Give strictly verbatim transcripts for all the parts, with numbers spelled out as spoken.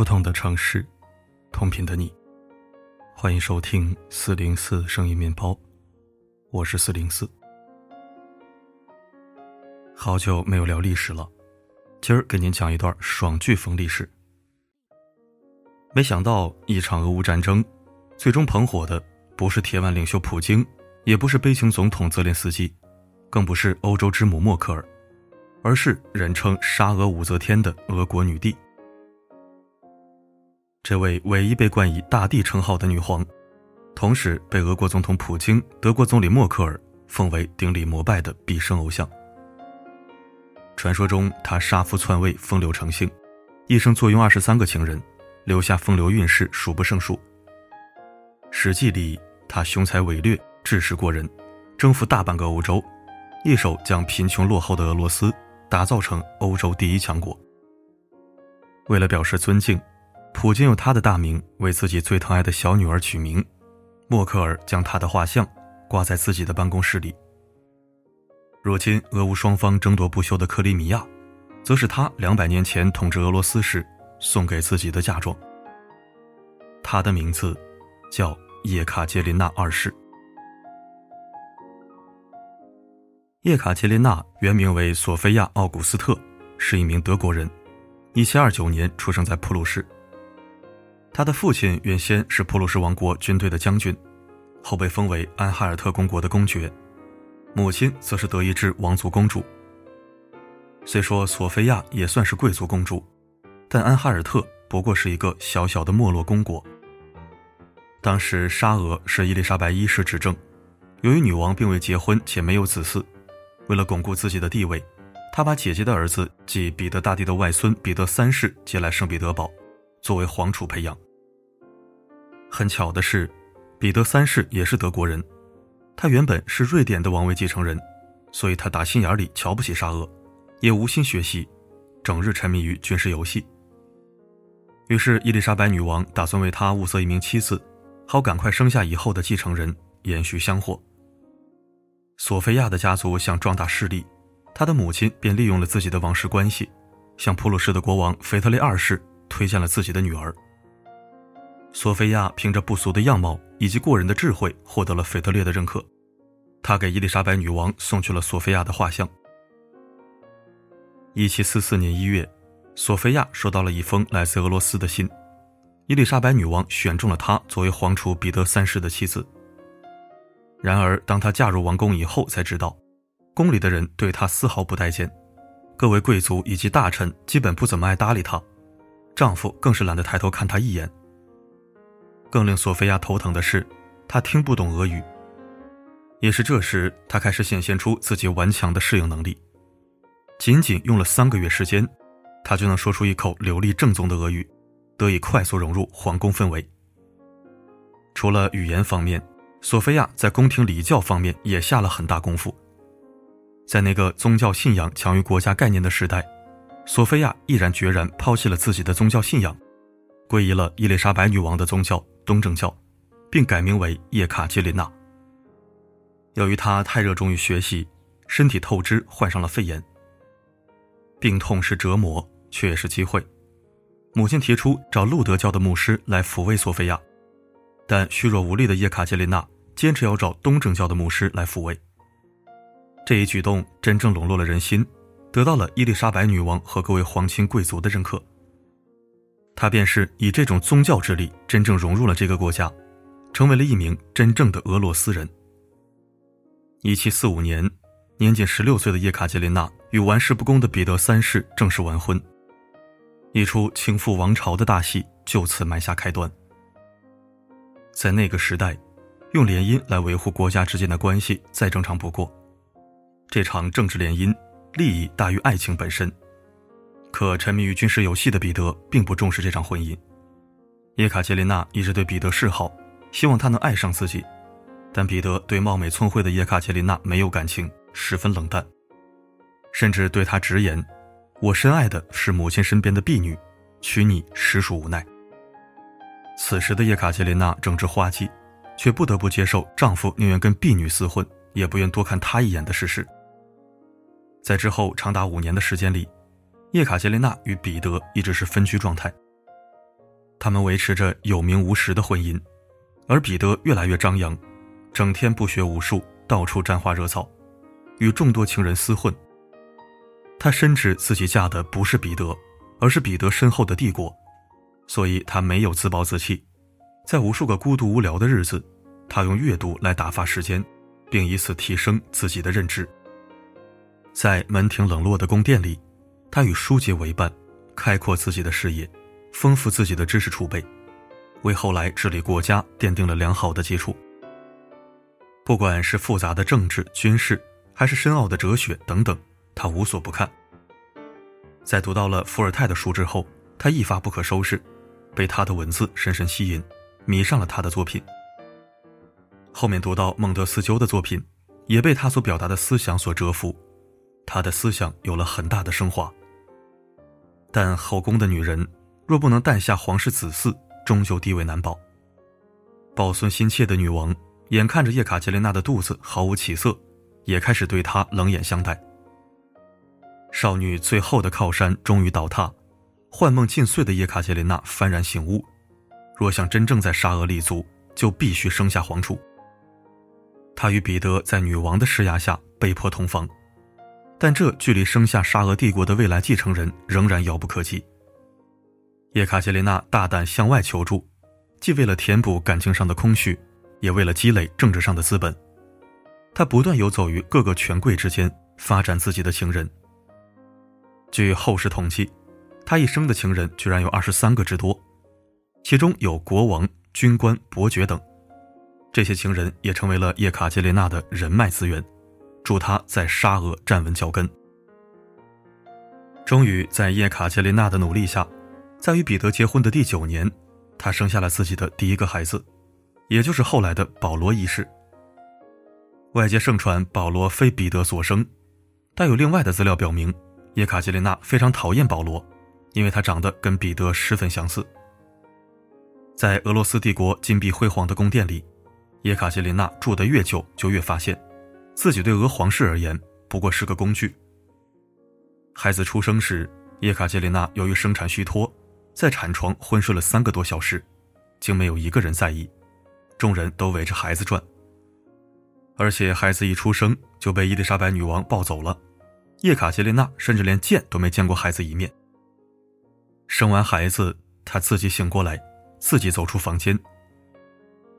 不同的城市，同频的你，欢迎收听四零四声音面包，我是四零四。好久没有聊历史了，今儿给您讲一段爽飓风历史。没想到一场俄乌战争，最终捧火的不是铁腕领袖普京，也不是悲情总统泽连斯基，更不是欧洲之母默克尔，而是人称沙俄武则天的俄国女帝。这位唯一被冠以大帝称号的女皇，同时被俄国总统普京、德国总理默克尔奉为顶礼膜拜的毕生偶像。传说中她杀夫篡位，风流成性，一生坐拥二十三个情人，留下风流韵事数不胜数。史记里她雄才伟略，智识过人，征服大半个欧洲，一手将贫穷落后的俄罗斯打造成欧洲第一强国。为了表示尊敬，普京用他的大名为自己最疼爱的小女儿取名，默克尔将他的画像挂在自己的办公室里。如今俄乌双方争夺不休的克里米亚，则是他两百年前统治俄罗斯时送给自己的嫁妆。他的名字叫叶卡捷琳娜二世。叶卡捷琳娜原名为索菲亚·奥古斯特，是一名德国人，一七二九年出生在普鲁士。他的父亲原先是普鲁士王国军队的将军，后被封为安海尔特公国的公爵，母亲则是德意志王族公主。虽说索菲亚也算是贵族公主，但安海尔特不过是一个小小的没落公国。当时沙俄是伊丽莎白一世执政，由于女王并未结婚且没有子嗣，为了巩固自己的地位，她把姐姐的儿子即彼得大帝的外孙彼得三世接来圣彼得堡，作为皇储培养。很巧的是，彼得三世也是德国人，他原本是瑞典的王位继承人，所以他打心眼里瞧不起沙俄，也无心学习，整日沉迷于军事游戏。于是伊丽莎白女王打算为他物色一名妻子，好赶快生下以后的继承人，延续香火。索菲亚的家族想壮大势力，她的母亲便利用了自己的王室关系，向普鲁士的国王腓特烈二世推荐了自己的女儿。索菲亚凭着不俗的样貌以及过人的智慧获得了腓特烈的认可，他给伊丽莎白女王送去了索菲亚的画像。一七四四年一月，索菲亚收到了一封来自俄罗斯的信，伊丽莎白女王选中了她作为皇储彼得三世的妻子。然而当她嫁入王宫以后才知道，宫里的人对她丝毫不待见，各位贵族以及大臣基本不怎么爱搭理她，丈夫更是懒得抬头看她一眼。更令索菲亚头疼的是，她听不懂俄语。也是这时，她开始显现出自己顽强的适应能力。仅仅用了三个月时间，她就能说出一口流利正宗的俄语，得以快速融入皇宫氛围。除了语言方面，索菲亚在宫廷礼教方面也下了很大功夫。在那个宗教信仰强于国家概念的时代，索菲亚毅然决然抛弃了自己的宗教信仰，皈依了伊丽莎白女王的宗教东正教，并改名为叶卡捷琳娜。由于她太热衷于学习，身体透支，患上了肺炎。病痛是折磨，却也是机会。母亲提出找路德教的牧师来抚慰索菲亚，但虚弱无力的叶卡捷琳娜坚持要找东正教的牧师来抚慰。这一举动真正笼络了人心，得到了伊丽莎白女王和各位皇亲贵族的认可。她便是以这种宗教之力真正融入了这个国家，成为了一名真正的俄罗斯人。一七四五年，年仅十六岁的叶卡捷琳娜与玩世不恭的彼得三世正式完婚，一出倾覆王朝的大戏就此埋下开端。在那个时代，用联姻来维护国家之间的关系再正常不过，这场政治联姻利益大于爱情本身，可沉迷于军事游戏的彼得并不重视这场婚姻。叶卡捷琳娜一直对彼得示好，希望他能爱上自己，但彼得对貌美聪慧的叶卡捷琳娜没有感情，十分冷淡，甚至对她直言：“我深爱的是母亲身边的婢女，娶你实属无奈。”此时的叶卡捷琳娜正值花季，却不得不接受丈夫宁愿跟婢女厮混，也不愿多看她一眼的事实。在之后长达五年的时间里，叶卡捷琳娜与彼得一直是分居状态。他们维持着有名无实的婚姻，而彼得越来越张扬，整天不学无术，到处沾花惹草，与众多情人厮混。他深知自己嫁的不是彼得，而是彼得身后的帝国，所以他没有自暴自弃。在无数个孤独无聊的日子，他用阅读来打发时间，并以此提升自己的认知。在门庭冷落的宫殿里，他与书籍为伴，开阔自己的视野，丰富自己的知识储备，为后来治理国家奠定了良好的基础。不管是复杂的政治、军事，还是深奥的哲学等等，他无所不看。在读到了伏尔泰的书之后，他一发不可收拾，被他的文字深深吸引，迷上了他的作品。后面读到孟德斯鸠的作品，也被他所表达的思想所折服，他的思想有了很大的升华。但后宫的女人若不能诞下皇室子嗣，终究地位难保。抱孙心切的女王眼看着叶卡捷琳娜的肚子毫无起色，也开始对她冷眼相待。少女最后的靠山终于倒塌，幻梦尽碎的叶卡捷琳娜幡然醒悟，若想真正在沙俄立足，就必须生下皇储。她与彼得在女王的施压下被迫同房，但这距离生下沙俄帝国的未来继承人仍然遥不可及。叶卡捷琳娜大胆向外求助，既为了填补感情上的空虚，也为了积累政治上的资本。她不断游走于各个权贵之间，发展自己的情人。据后世统计，她一生的情人居然有二十三个之多，其中有国王、军官、伯爵等。这些情人也成为了叶卡捷琳娜的人脉资源，助她在沙俄站稳脚跟。终于在叶卡捷琳娜的努力下，在与彼得结婚的第九年，他生下了自己的第一个孩子，也就是后来的保罗一世。外界盛传保罗非彼得所生，但有另外的资料表明，叶卡捷琳娜非常讨厌保罗，因为他长得跟彼得十分相似。在俄罗斯帝国金碧辉煌的宫殿里，叶卡捷琳娜住得越久，就越发现自己对俄皇室而言不过是个工具。孩子出生时，叶卡捷琳娜由于生产虚脱，在产床昏睡了三个多小时，竟没有一个人在意，众人都围着孩子转。而且孩子一出生就被伊丽莎白女王抱走了，叶卡捷琳娜甚至连见都没见过孩子一面。生完孩子，她自己醒过来，自己走出房间。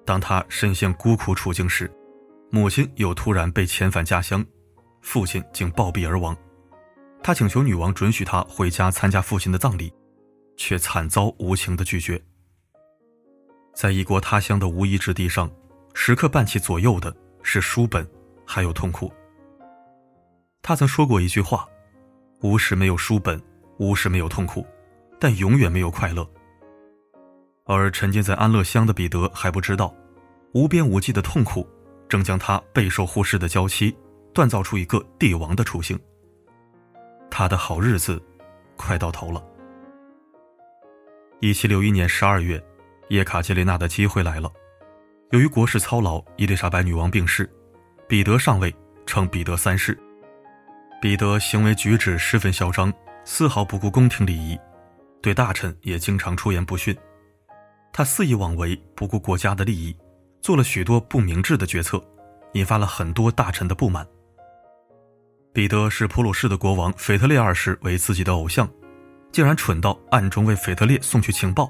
当她深陷孤苦处境时，母亲又突然被遣返家乡，父亲竟暴毙而亡。她请求女王准许她回家参加父亲的葬礼，却惨遭无情的拒绝。在异国他乡的无依之地上，时刻伴其左右的是书本，还有痛苦。他曾说过一句话：无时没有书本，无时没有痛苦，但永远没有快乐。而沉浸在安乐乡的彼得还不知道，无边无际的痛苦正将他备受忽视的娇妻锻造出一个帝王的雏形。他的好日子快到头了。一七六一年十二月，叶卡捷琳娜的机会来了。由于国事操劳，伊丽莎白女王病逝，彼得上位，称彼得三世。彼得行为举止十分嚣张，丝毫不顾宫廷礼仪，对大臣也经常出言不逊。他肆意妄为，不顾国家的利益，做了许多不明智的决策，引发了很多大臣的不满。彼得视普鲁士的国王腓特烈二世为自己的偶像，竟然蠢到暗中为腓特烈送去情报。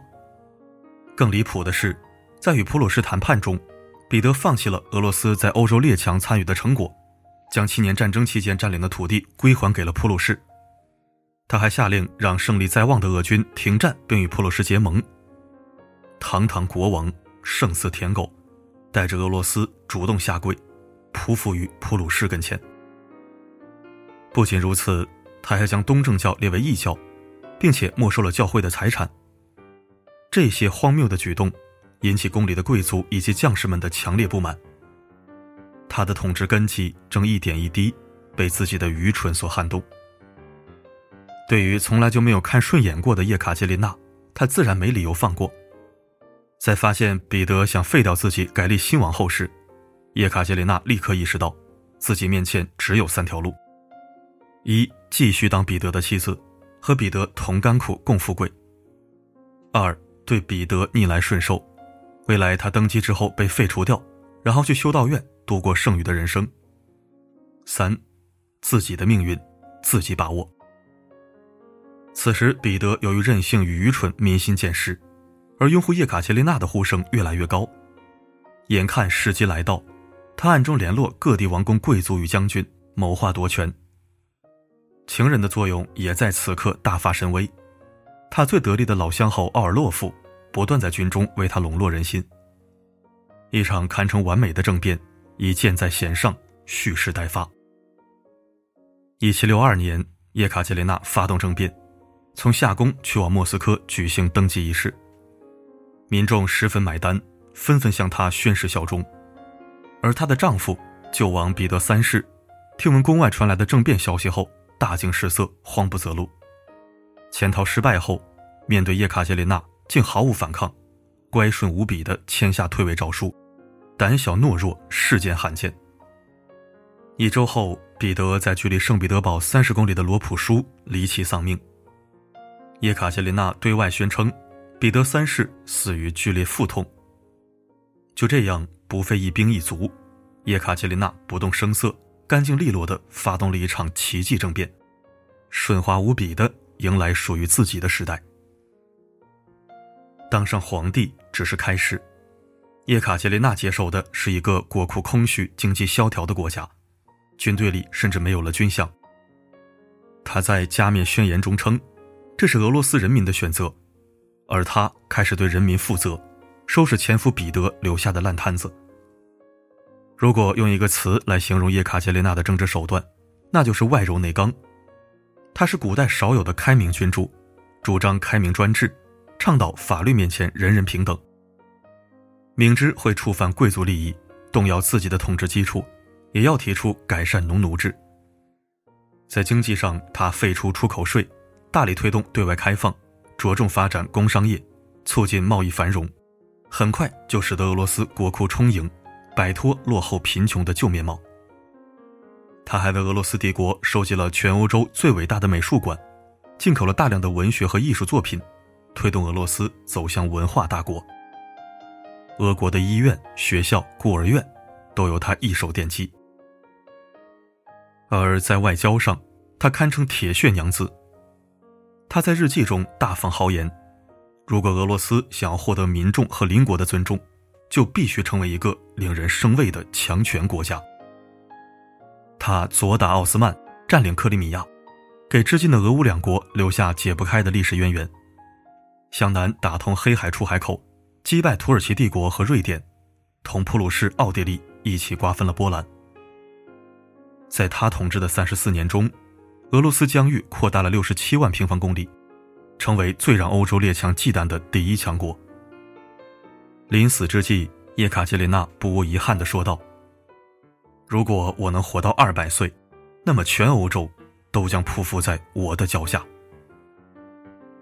更离谱的是，在与普鲁士谈判中，彼得放弃了俄罗斯在欧洲列强参与的成果，将七年战争期间占领的土地归还给了普鲁士。他还下令让胜利在望的俄军停战并与普鲁士结盟。堂堂国王胜似舔狗，带着俄罗斯主动下跪，匍匐于普鲁士跟前。不仅如此，他还将东正教列为异教，并且没收了教会的财产。这些荒谬的举动引起宫里的贵族以及将士们的强烈不满。他的统治根基正一点一滴被自己的愚蠢所撼动。对于从来就没有看顺眼过的叶卡捷琳娜，他自然没理由放过。在发现彼得想废掉自己改立新王后时，叶卡捷琳娜立刻意识到自己面前只有三条路：一，继续当彼得的妻子，和彼得同甘苦共富贵；二，对彼得逆来顺受，未来他登基之后被废除掉，然后去修道院度过剩余的人生。三，自己的命运自己把握。此时彼得由于任性与愚蠢民心渐失，而拥护叶卡捷琳娜的呼声越来越高。眼看时机来到，他暗中联络各地王公贵族与将军，谋划夺权。情人的作用也在此刻大发神威，他最得力的老相好奥尔洛夫不断在军中为他笼络人心。一场堪称完美的政变已箭在弦上，蓄势待发。一七六二年，叶卡捷琳娜发动政变，从夏宫去往莫斯科举行登基仪式，民众十分买单，纷纷向她宣誓效忠。而她的丈夫旧王彼得三世听闻宫外传来的政变消息后大惊失色，慌不择路。潜逃失败后，面对叶卡捷琳娜竟毫无反抗，乖顺无比地签下退位诏书，胆小懦弱世间罕见。一周后，彼得在距离圣彼得堡三十公里的罗普舒离奇丧命。叶卡捷琳娜对外宣称彼得三世死于剧烈腹痛。就这样不费一兵一卒，叶卡捷琳娜不动声色，干净利落地发动了一场奇迹政变，顺滑无比地迎来属于自己的时代。当上皇帝只是开始，叶卡捷琳娜接受的是一个国库空虚、经济萧条的国家，军队里甚至没有了军饷。他在加冕宣言中称，这是俄罗斯人民的选择，而他开始对人民负责，收拾前夫彼得留下的烂摊子。如果用一个词来形容叶卡捷琳娜的政治手段，那就是外柔内刚。他是古代少有的开明君主，主张开明专制，倡导法律面前人人平等。明知会触犯贵族利益，动摇自己的统治基础，也要提出改善农奴制。在经济上，他废除出口税，大力推动对外开放，着重发展工商业，促进贸易繁荣，很快就使得俄罗斯国库充盈，摆脱落后贫穷的旧面貌。他还为俄罗斯帝国收集了全欧洲最伟大的美术馆，进口了大量的文学和艺术作品，推动俄罗斯走向文化大国。俄国的医院、学校、孤儿院都由他一手奠基。而在外交上，他堪称铁血娘子。他在日记中大放豪言，如果俄罗斯想要获得民众和邻国的尊重，就必须成为一个令人生畏的强权国家。他左打奥斯曼，占领克里米亚，给至今的俄乌两国留下解不开的历史渊源。向南打通黑海出海口，击败土耳其帝国和瑞典，同普鲁士、奥地利一起瓜分了波兰。在他统治的三十四年中，俄罗斯疆域扩大了六十七万平方公里，成为最让欧洲列强忌惮的第一强国。临死之际，叶卡捷琳娜不无遗憾地说道，如果我能活到二百岁，那么全欧洲都将匍匐在我的脚下。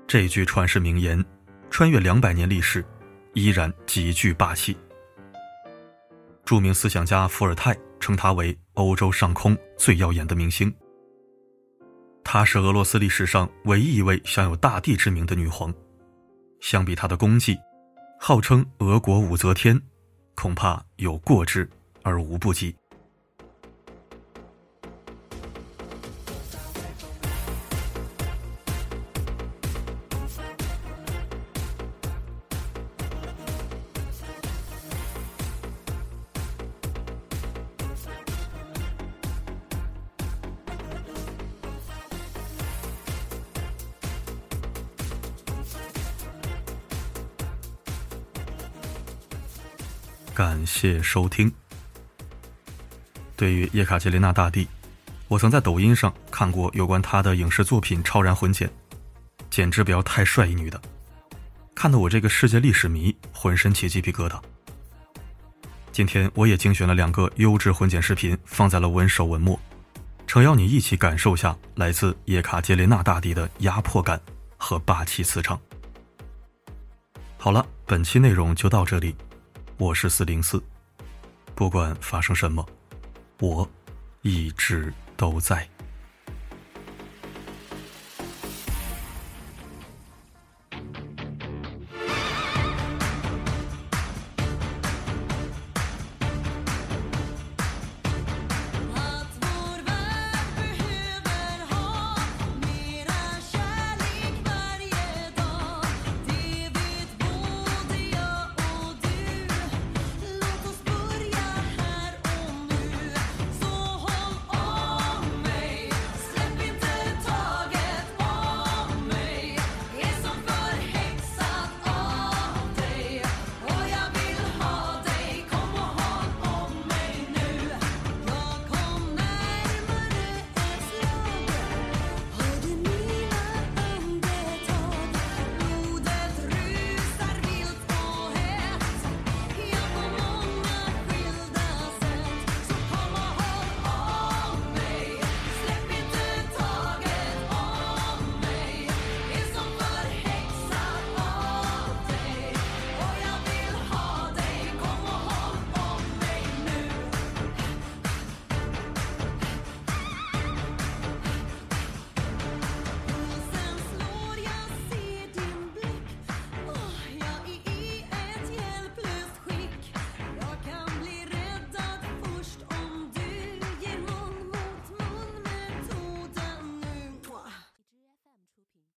这句传世名言穿越两百年历史，依然极具霸气。著名思想家伏尔泰称他为欧洲上空最耀眼的明星。她是俄罗斯历史上唯一一位享有大帝之名的女皇，相比她的功绩，号称俄国武则天，恐怕有过之而无不及。感谢收听。对于叶卡捷琳娜大帝，我曾在抖音上看过有关她的影视作品《超然魂简》，简直不要太帅一女的，看得我这个世界历史迷浑身起鸡皮疙瘩。今天我也精选了两个优质魂简视频放在了文首文末，诚邀你一起感受下来自叶卡捷琳娜大帝的压迫感和霸气磁场。好了，本期内容就到这里。我是四零四，不管发生什么，我一直都在。